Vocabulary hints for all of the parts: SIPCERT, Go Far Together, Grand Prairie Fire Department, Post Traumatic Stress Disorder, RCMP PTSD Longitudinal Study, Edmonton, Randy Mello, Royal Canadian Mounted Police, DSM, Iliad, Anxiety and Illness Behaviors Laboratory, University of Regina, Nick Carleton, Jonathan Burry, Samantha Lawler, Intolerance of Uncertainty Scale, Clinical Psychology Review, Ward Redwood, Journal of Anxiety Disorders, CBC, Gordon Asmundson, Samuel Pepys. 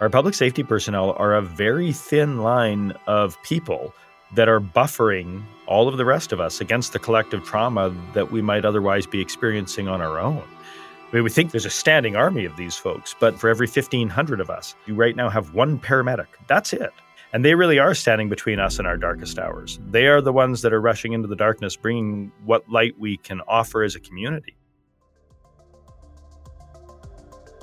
Our public safety personnel are a very thin line of people that are buffering all of the rest of us against the collective trauma that we might otherwise be experiencing on our own. I mean, we think there's a standing army of these folks, but for every 1,500 of us, you right now have one paramedic. That's it. And they really are standing between us and our darkest hours. They are the ones that are rushing into the darkness, bringing what light we can offer as a community.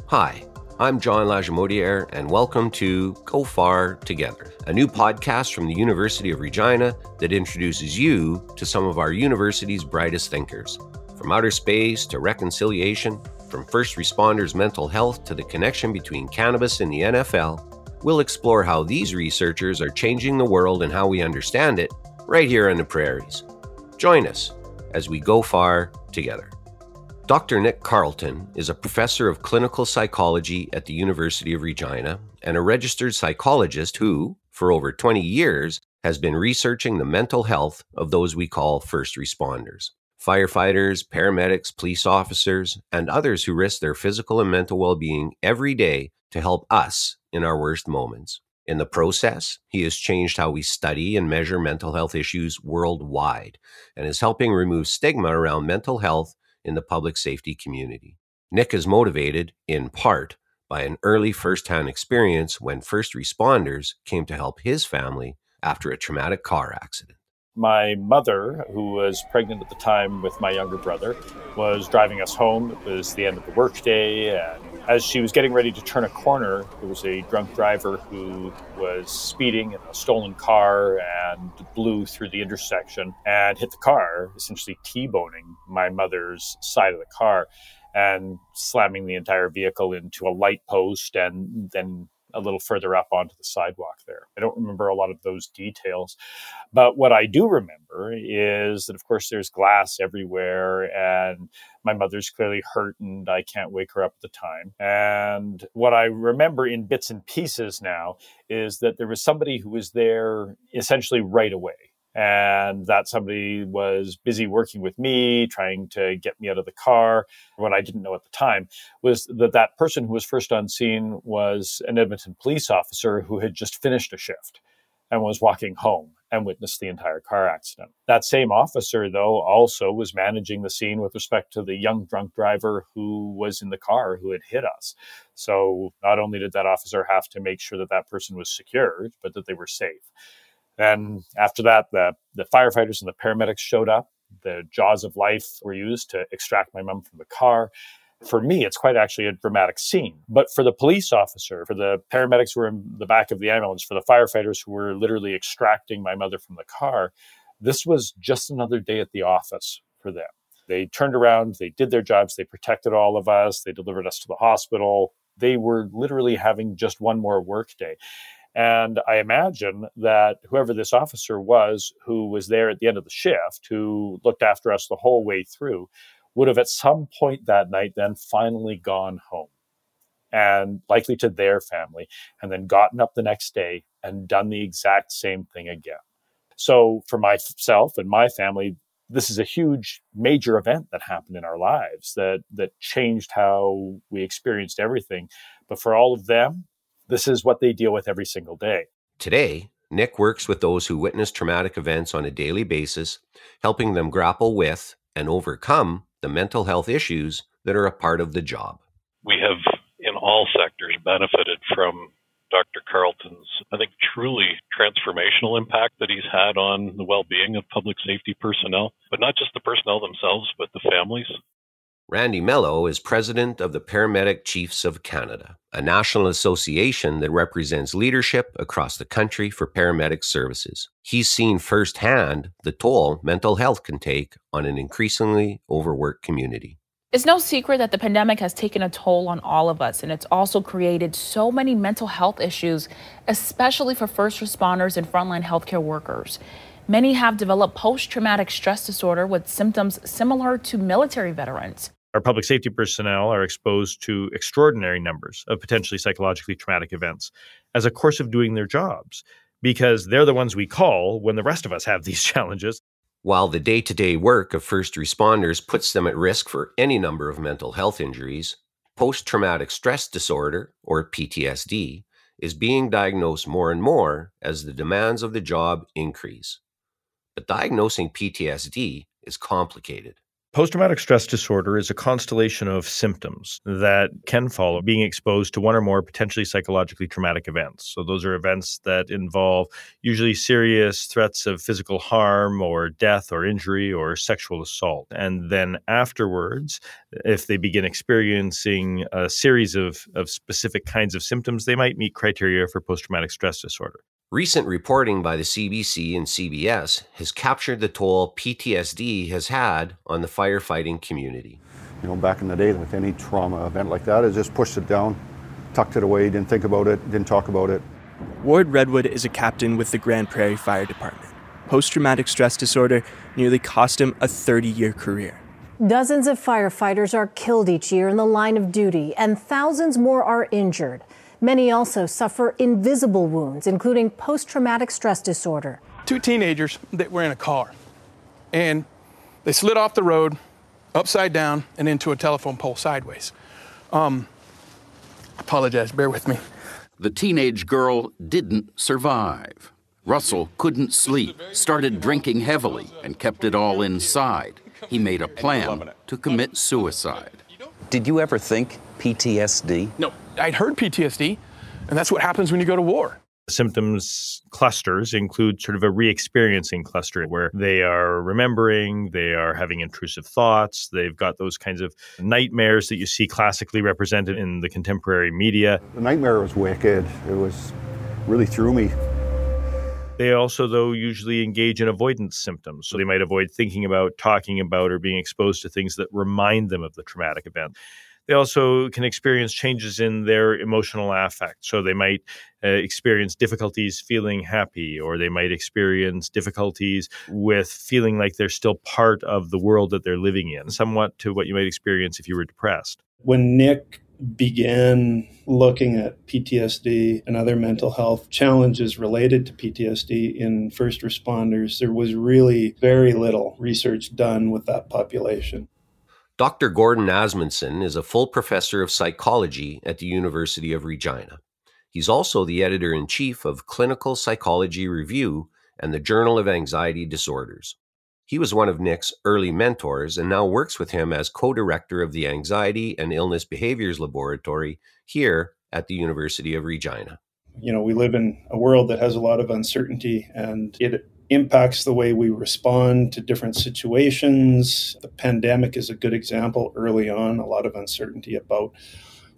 Hi, I'm John Lajemodiere, and welcome to Go Far Together, a new podcast from the University of Regina that introduces you to some of our university's brightest thinkers. From outer space to reconciliation, from first responders' mental health to the connection between cannabis and the NFL, we'll explore how these researchers are changing the world and how we understand it right here on the prairies. Join us as we go far together. Dr. Nick Carleton is a professor of clinical psychology at the University of Regina and a registered psychologist who, for over 20 years, has been researching the mental health of those we call first responders. Firefighters, paramedics, police officers, and others who risk their physical and mental well-being every day to help us in our worst moments. In the process, he has changed how we study and measure mental health issues worldwide and is helping remove stigma around mental health in the public safety community. Nick is motivated, in part, by an early first-hand experience when first responders came to help his family after a traumatic car accident. My mother, who was pregnant at the time with my younger brother, was driving us home. It was the end of the workday, and as she was getting ready to turn a corner, there was a drunk driver who was speeding in a stolen car and blew through the intersection and hit the car, essentially T-boning my mother's side of the car and slamming the entire vehicle into a light post and then a little further up onto the sidewalk there. I don't remember a lot of those details, but what I do remember is that, of course, there's glass everywhere, and my mother's clearly hurt, and I can't wake her up at the time. And what I remember in bits and pieces now is that there was somebody who was there essentially right away, and that somebody was busy working with me, trying to get me out of the car. What I didn't know at the time was that that person who was first on scene was an Edmonton police officer who had just finished a shift and was walking home and witnessed the entire car accident. That same officer, though, also was managing the scene with respect to the young drunk driver who was in the car who had hit us. So not only did that officer have to make sure that that person was secured, but that they were safe. And after that, the firefighters and the paramedics showed up. The jaws of life were used to extract my mom from the car. For me, it's quite actually a dramatic scene. But for the police officer, for the paramedics who were in the back of the ambulance, for the firefighters who were literally extracting my mother from the car, this was just another day at the office for them. They turned around, they did their jobs, they protected all of us, they delivered us to the hospital. They were literally having just one more workday. And I imagine that whoever this officer was who was there at the end of the shift, who looked after us the whole way through, would have at some point that night then finally gone home, and likely to their family, and then gotten up the next day and done the exact same thing again. So for myself and my family, this is a huge, major event that happened in our lives that changed how we experienced everything. But for all of them, this is what they deal with every single day. Today, Nick works with those who witness traumatic events on a daily basis, helping them grapple with and overcome the mental health issues that are a part of the job. We have, in all sectors, benefited from Dr. Carleton's, I think, truly transformational impact that he's had on the well-being of public safety personnel, but not just the personnel themselves, but the families. Randy Mello is president of the Paramedic Chiefs of Canada, a national association that represents leadership across the country for paramedic services. He's seen firsthand the toll mental health can take on an increasingly overworked community. It's no secret that the pandemic has taken a toll on all of us, and it's also created so many mental health issues, especially for first responders and frontline healthcare workers. Many have developed post traumatic stress disorder with symptoms similar to military veterans. Our public safety personnel are exposed to extraordinary numbers of potentially psychologically traumatic events as a course of doing their jobs, because they're the ones we call when the rest of us have these challenges. While the day-to-day work of first responders puts them at risk for any number of mental health injuries, post traumatic stress disorder, or PTSD, is being diagnosed more and more as the demands of the job increase. But diagnosing PTSD is complicated. Post-traumatic stress disorder is a constellation of symptoms that can follow being exposed to one or more potentially psychologically traumatic events. So those are events that involve usually serious threats of physical harm or death or injury or sexual assault. And then afterwards, if they begin experiencing a series of specific kinds of symptoms, they might meet criteria for post-traumatic stress disorder. Recent reporting by the CBC and CBS has captured the toll PTSD has had on the firefighting community. You know, back in the day, with any trauma event like that, I just pushed it down, tucked it away, didn't think about it, didn't talk about it. Ward Redwood is a captain with the Grand Prairie Fire Department. Post-traumatic stress disorder nearly cost him a 30-year career. Dozens of firefighters are killed each year in the line of duty, and thousands more are injured. Many also suffer invisible wounds, including post-traumatic stress disorder. Two teenagers that were in a car, and they slid off the road, upside down, and into a telephone pole sideways. Apologize, bear with me. The teenage girl didn't survive. Russell couldn't sleep, started drinking heavily, and kept it all inside. He made a plan to commit suicide. Did you ever think PTSD? No. I'd heard PTSD, and that's what happens when you go to war. Symptoms clusters include sort of a re-experiencing cluster where they are remembering, they are having intrusive thoughts, they've got those kinds of nightmares that you see classically represented in the contemporary media. The nightmare was wicked. It really threw me. They also, though, usually engage in avoidance symptoms. So they might avoid thinking about, talking about, or being exposed to things that remind them of the traumatic event. They also can experience changes in their emotional affect. So they might experience difficulties feeling happy, or they might experience difficulties with feeling like they're still part of the world that they're living in, somewhat to what you might experience if you were depressed. When Nick began looking at PTSD and other mental health challenges related to PTSD in first responders, there was really very little research done with that population. Dr. Gordon Asmundson is a full professor of psychology at the University of Regina. He's also the editor-in-chief of Clinical Psychology Review and the Journal of Anxiety Disorders. He was one of Nick's early mentors and now works with him as co-director of the Anxiety and Illness Behaviors Laboratory here at the University of Regina. You know, we live in a world that has a lot of uncertainty, and it impacts the way we respond to different situations. The pandemic is a good example. Early on, a lot of uncertainty about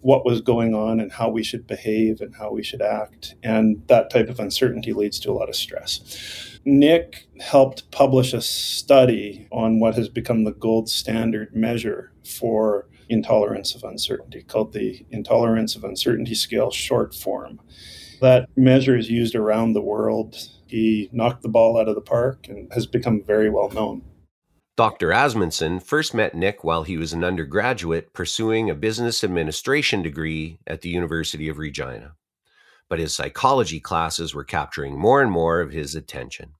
what was going on and how we should behave and how we should act. And that type of uncertainty leads to a lot of stress. Nick helped publish a study on what has become the gold standard measure for intolerance of uncertainty, called the Intolerance of Uncertainty Scale short form. That measure is used around the world. He knocked the ball out of the park and has become very well known. Dr. Asmundson first met Nick while he was an undergraduate pursuing a business administration degree at the University of Regina. But his psychology classes were capturing more and more of his attention.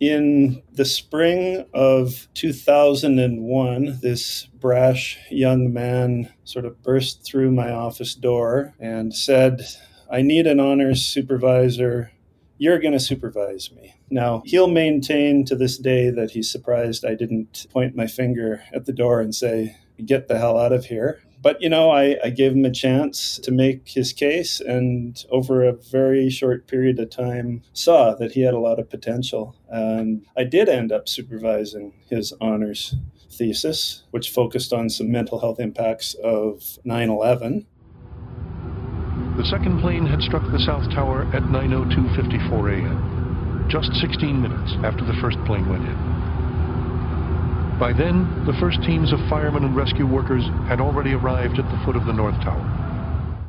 In the spring of 2001, this brash young man sort of burst through my office door and said, "I need an honors supervisor. You're going to supervise me." Now, he'll maintain to this day that he's surprised I didn't point my finger at the door and say, "Get the hell out of here." But, you know, I gave him a chance to make his case, and over a very short period of time saw that he had a lot of potential. And I did end up supervising his honors thesis, which focused on some mental health impacts of 9/11. The second plane had struck the South Tower at 9:02:54 a.m., just 16 minutes after the first plane went in. By then, the first teams of firemen and rescue workers had already arrived at the foot of the North Tower.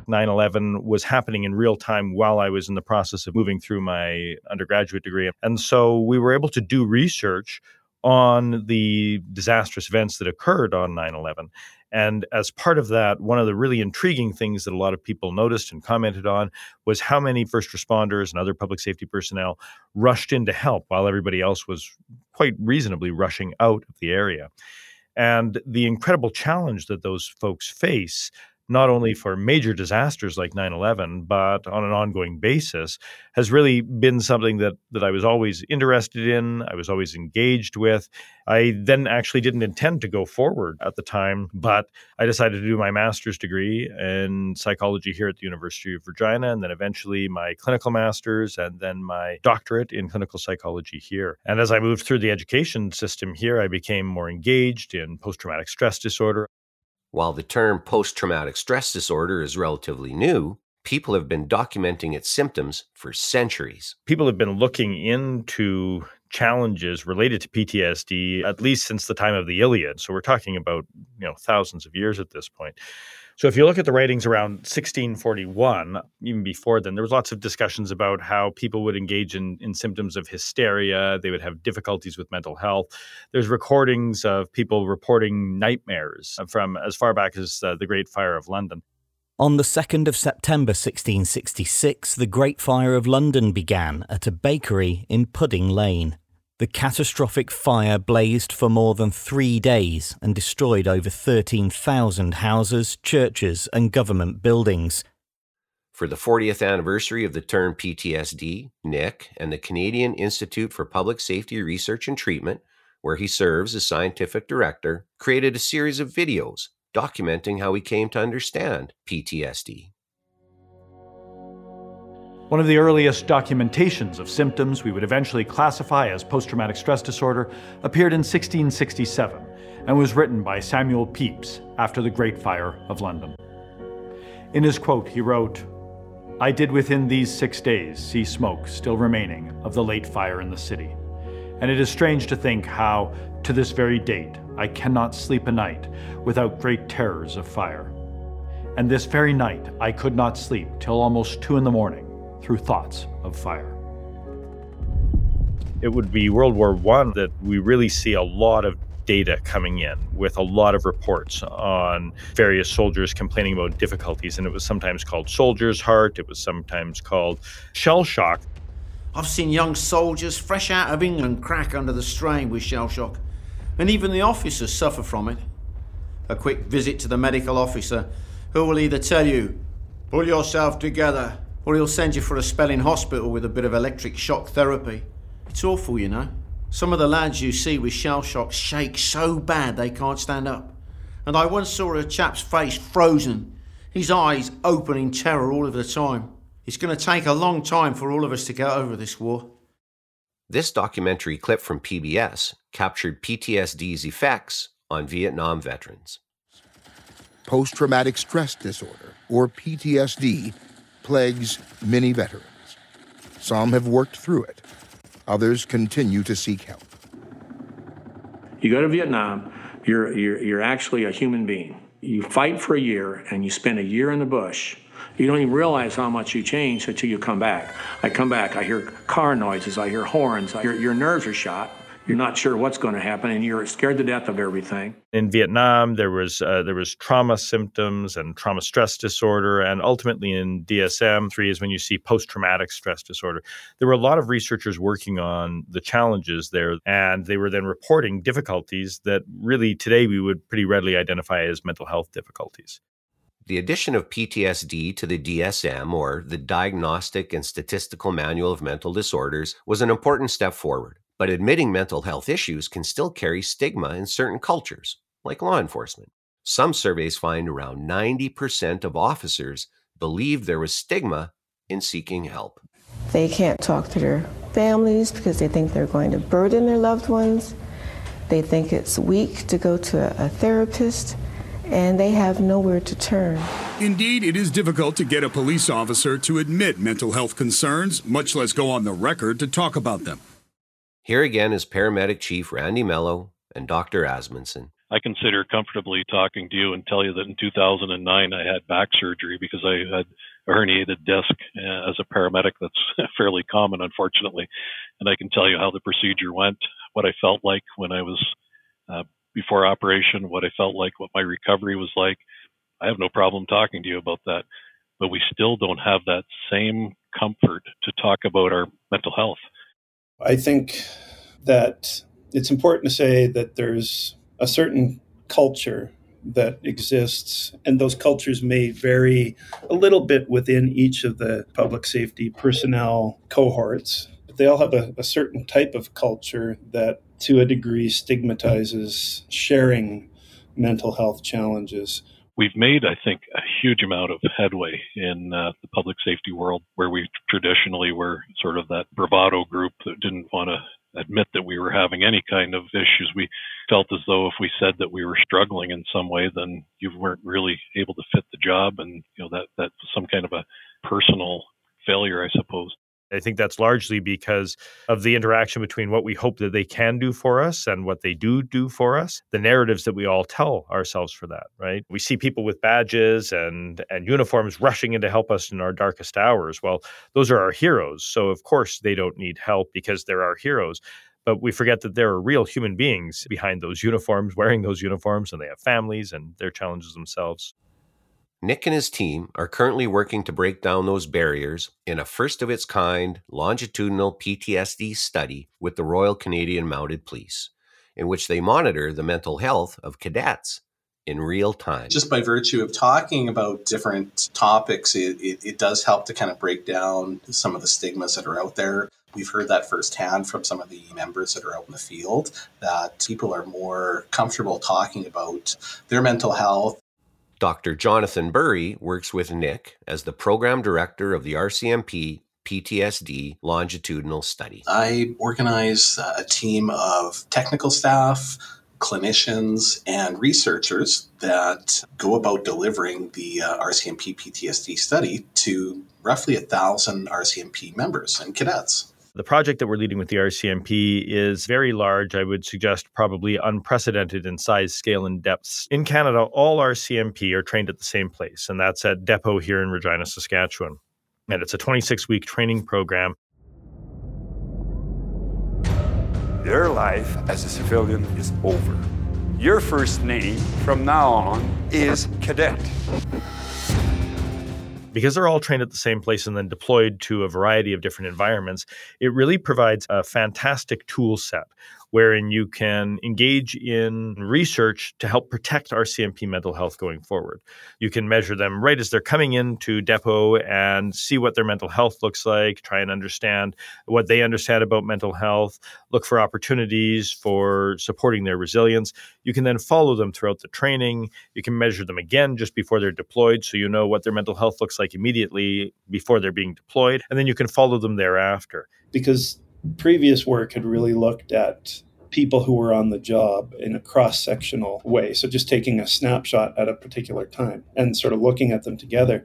9/11 was happening in real time while I was in the process of moving through my undergraduate degree. And so we were able to do research on the disastrous events that occurred on 9/11. And as part of that, one of the really intriguing things that a lot of people noticed and commented on was how many first responders and other public safety personnel rushed in to help while everybody else was quite reasonably rushing out of the area. And the incredible challenge that those folks face not only for major disasters like 9/11, but on an ongoing basis, has really been something that I was always interested in, I was always engaged with. I then actually didn't intend to go forward at the time, but I decided to do my master's degree in psychology here at the University of Regina, and then eventually my clinical master's, and then my doctorate in clinical psychology here. And as I moved through the education system here, I became more engaged in post-traumatic stress disorder. While the term post-traumatic stress disorder is relatively new, people have been documenting its symptoms for centuries. People have been looking into challenges related to PTSD, at least since the time of the Iliad. So we're talking about, thousands of years at this point. So if you look at the writings around 1641, even before then, there was lots of discussions about how people would engage in symptoms of hysteria. They would have difficulties with mental health. There's recordings of people reporting nightmares from as far back as the Great Fire of London. On the 2nd of September 1666, the Great Fire of London began at a bakery in Pudding Lane. The catastrophic fire blazed for more than 3 days and destroyed over 13,000 houses, churches, and government buildings. For the 40th anniversary of the term PTSD, Nick and the Canadian Institute for Public Safety Research and Treatment, where he serves as scientific director, created a series of videos documenting how he came to understand PTSD. One of the earliest documentations of symptoms we would eventually classify as post-traumatic stress disorder appeared in 1667 and was written by Samuel Pepys after the Great Fire of London. In his quote, he wrote, "I did within these 6 days see smoke still remaining of the late fire in the city. And it is strange to think how, to this very date, I cannot sleep a night without great terrors of fire. And this very night I could not sleep till almost 2 a.m. through thoughts of fire." It would be World War I that we really see a lot of data coming in with a lot of reports on various soldiers complaining about difficulties. And it was sometimes called soldier's heart. It was sometimes called shell shock. I've seen young soldiers fresh out of England crack under the strain with shell shock, and even the officers suffer from it. A quick visit to the medical officer, who will either tell you, pull yourself together, or he'll send you for a spell in hospital with a bit of electric shock therapy. It's awful, Some of the lads you see with shell shock shake so bad they can't stand up. And I once saw a chap's face frozen, his eyes open in terror all of the time. It's going to take a long time for all of us to get over this war. This documentary clip from PBS captured PTSD's effects on Vietnam veterans. Post-traumatic stress disorder, or PTSD, plagues many veterans. Some have worked through it. Others continue to seek help. You go to Vietnam, you're actually a human being. You fight for a year, and you spend a year in the bush. You don't even realize how much you change until you come back. I come back, I hear car noises, I hear horns, your nerves are shot. You're not sure what's going to happen, and you're scared to death of everything. In Vietnam, there was trauma symptoms and trauma stress disorder, and ultimately in DSM-3 is when you see post-traumatic stress disorder. There were a lot of researchers working on the challenges there, and they were then reporting difficulties that really today we would pretty readily identify as mental health difficulties. The addition of PTSD to the DSM, or the Diagnostic and Statistical Manual of Mental Disorders, was an important step forward. But admitting mental health issues can still carry stigma in certain cultures, like law enforcement. Some surveys find around 90% of officers believe there was stigma in seeking help. They can't talk to their families because they think they're going to burden their loved ones. They think it's weak to go to a therapist. And they have nowhere to turn. Indeed, it is difficult to get a police officer to admit mental health concerns, much less go on the record to talk about them. Here again is Paramedic Chief Randy Mello and Dr. Asmundson. I consider comfortably talking to you and tell you that in 2009 I had back surgery because I had a herniated disc. As a paramedic, that's fairly common, unfortunately. And I can tell you how the procedure went, what I felt like when I was before operation, what I felt like, what my recovery was like. I have no problem talking to you about that, but we still don't have that same comfort to talk about our mental health. I think that it's important to say that there's a certain culture that exists, and those cultures may vary a little bit within each of the public safety personnel cohorts, but they all have a certain type of culture that to a degree stigmatizes sharing mental health challenges. We've made, I think, a huge amount of headway in the public safety world, where we traditionally were sort of that bravado group that didn't want to admit that we were having any kind of issues. We felt as though if we said that we were struggling in some way, then you weren't really able to fit the job. And, you know, that was some kind of a personal failure, I suppose. I think that's largely because of the interaction between what we hope that they can do for us and what they do for us, the narratives that we all tell ourselves for that, right? We see people with badges and uniforms rushing in to help us in our darkest hours. Well, those are our heroes. So, of course, they don't need help because they're our heroes. But we forget that there are real human beings behind those uniforms, wearing those uniforms, and they have families and their challenges themselves. Nick and his team are currently working to break down those barriers in a first-of-its-kind longitudinal PTSD study with the Royal Canadian Mounted Police, in which they monitor the mental health of cadets in real time. Just by virtue of talking about different topics, it does help to kind of break down some of the stigmas that are out there. We've heard that firsthand from some of the members that are out in the field, that people are more comfortable talking about their mental health. Dr. Jonathan Burry works with Nick as the program director of the RCMP PTSD Longitudinal Study. I organize a team of technical staff, clinicians, and researchers that go about delivering the RCMP PTSD study to roughly 1,000 RCMP members and cadets. The project that we're leading with the RCMP is very large, I would suggest probably unprecedented in size, scale, and depth. In Canada, all RCMP are trained at the same place, and that's at Depot here in Regina, Saskatchewan. And it's a 26-week training program. Your life as a civilian is over. Your first name from now on is Cadet. Because they're all trained at the same place and then deployed to a variety of different environments, it really provides a fantastic tool set wherein you can engage in research to help protect RCMP mental health going forward. You can measure them right as they're coming into Depot and see what their mental health looks like, try and understand what they understand about mental health, look for opportunities for supporting their resilience. You can then follow them throughout the training. You can measure them again just before they're deployed, so you know what their mental health looks like immediately before they're being deployed, and then you can follow them thereafter. Because previous work had really looked at people who were on the job in a cross-sectional way. So just taking a snapshot at a particular time and sort of looking at them together.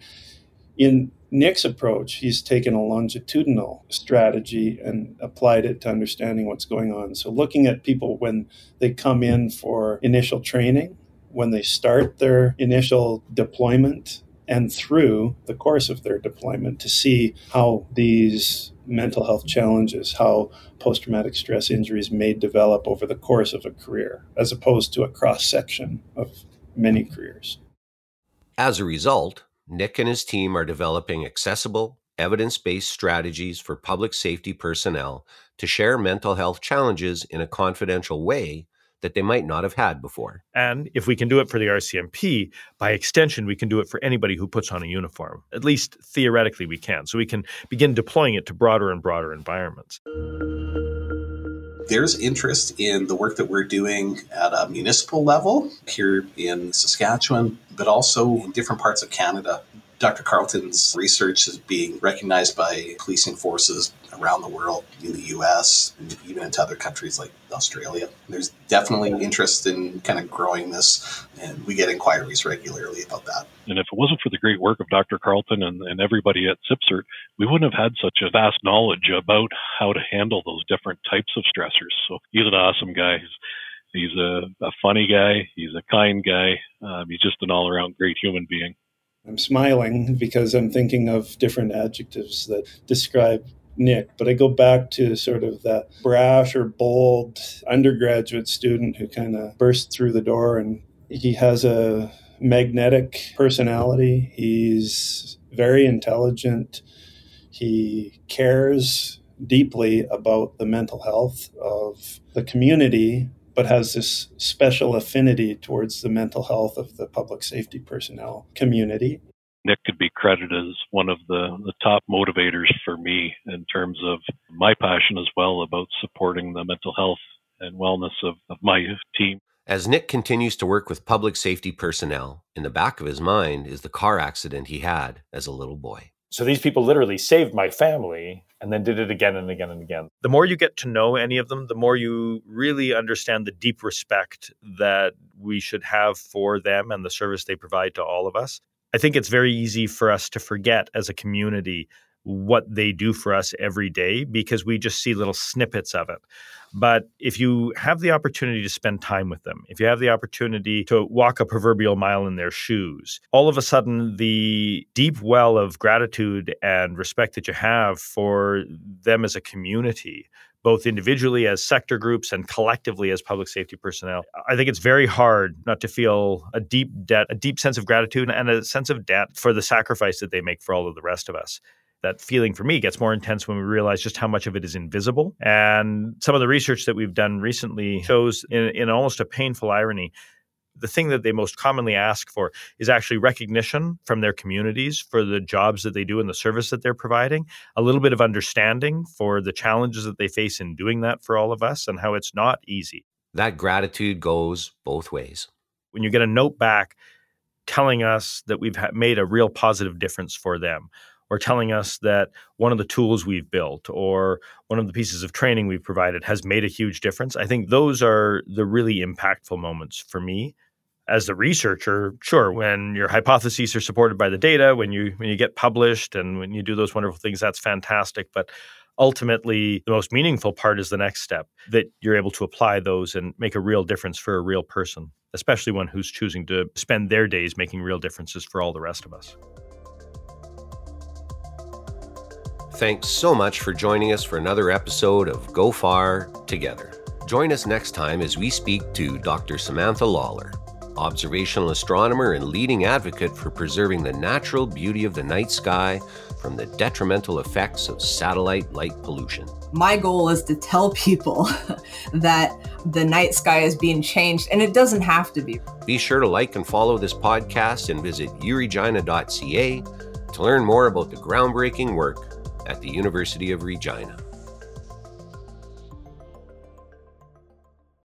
In Nick's approach, he's taken a longitudinal strategy and applied it to understanding what's going on. So looking at people when they come in for initial training, when they start their initial deployment, and through the course of their deployment to see how these mental health challenges, how post-traumatic stress injuries may develop over the course of a career, as opposed to a cross-section of many careers. As a result, Nick and his team are developing accessible, evidence-based strategies for public safety personnel to share mental health challenges in a confidential way that they might not have had before. And if we can do it for the RCMP, by extension, we can do it for anybody who puts on a uniform. At least theoretically, we can. So we can begin deploying it to broader and broader environments. There's interest in the work that we're doing at a municipal level here in Saskatchewan, but also in different parts of Canada. Dr. Carleton's research is being recognized by policing forces around the world, in the US, and even into other countries like Australia. There's definitely interest in kind of growing this, and we get inquiries regularly about that. And if it wasn't for the great work of Dr. Carleton and everybody at SIPCERT, we wouldn't have had such a vast knowledge about how to handle those different types of stressors. So he's an awesome guy. He's a funny guy. He's a kind guy. He's just an all-around great human being. I'm smiling because I'm thinking of different adjectives that describe Nick, but I go back to sort of that brash or bold undergraduate student who kind of bursts through the door, and he has a magnetic personality. He's very intelligent. He cares deeply about the mental health of the community, but has this special affinity towards the mental health of the public safety personnel community. Nick could be credited as one of the top motivators for me in terms of my passion as well about supporting the mental health and wellness of my team. As Nick continues to work with public safety personnel, in the back of his mind is the car accident he had as a little boy. So these people literally saved my family and then did it again and again and again. The more you get to know any of them, the more you really understand the deep respect that we should have for them and the service they provide to all of us. I think it's very easy for us to forget as a community what they do for us every day because we just see little snippets of it. But if you have the opportunity to spend time with them, if you have the opportunity to walk a proverbial mile in their shoes, all of a sudden the deep well of gratitude and respect that you have for them as a community, both individually as sector groups and collectively as public safety personnel, I think it's very hard not to feel a deep sense of gratitude and a sense of debt for the sacrifice that they make for all of the rest of us. That feeling for me gets more intense when we realize just how much of it is invisible. And some of the research that we've done recently shows, in almost a painful irony, the thing that they most commonly ask for is actually recognition from their communities for the jobs that they do and the service that they're providing, a little bit of understanding for the challenges that they face in doing that for all of us and how it's not easy. That gratitude goes both ways. When you get a note back telling us that we've made a real positive difference for them, or telling us that one of the tools we've built or one of the pieces of training we've provided has made a huge difference, I think those are the really impactful moments for me. As the researcher, sure, when your hypotheses are supported by the data, when you get published and when you do those wonderful things, that's fantastic. But ultimately, the most meaningful part is the next step, that you're able to apply those and make a real difference for a real person, especially one who's choosing to spend their days making real differences for all the rest of us. Thanks so much for joining us for another episode of Go Far Together. Join us next time as we speak to Dr. Samantha Lawler, observational astronomer and leading advocate for preserving the natural beauty of the night sky from the detrimental effects of satellite light pollution. My goal is to tell people that the night sky is being changed, and it doesn't have to be. Be sure to like and follow this podcast and visit uregina.ca to learn more about the groundbreaking work at the University of Regina.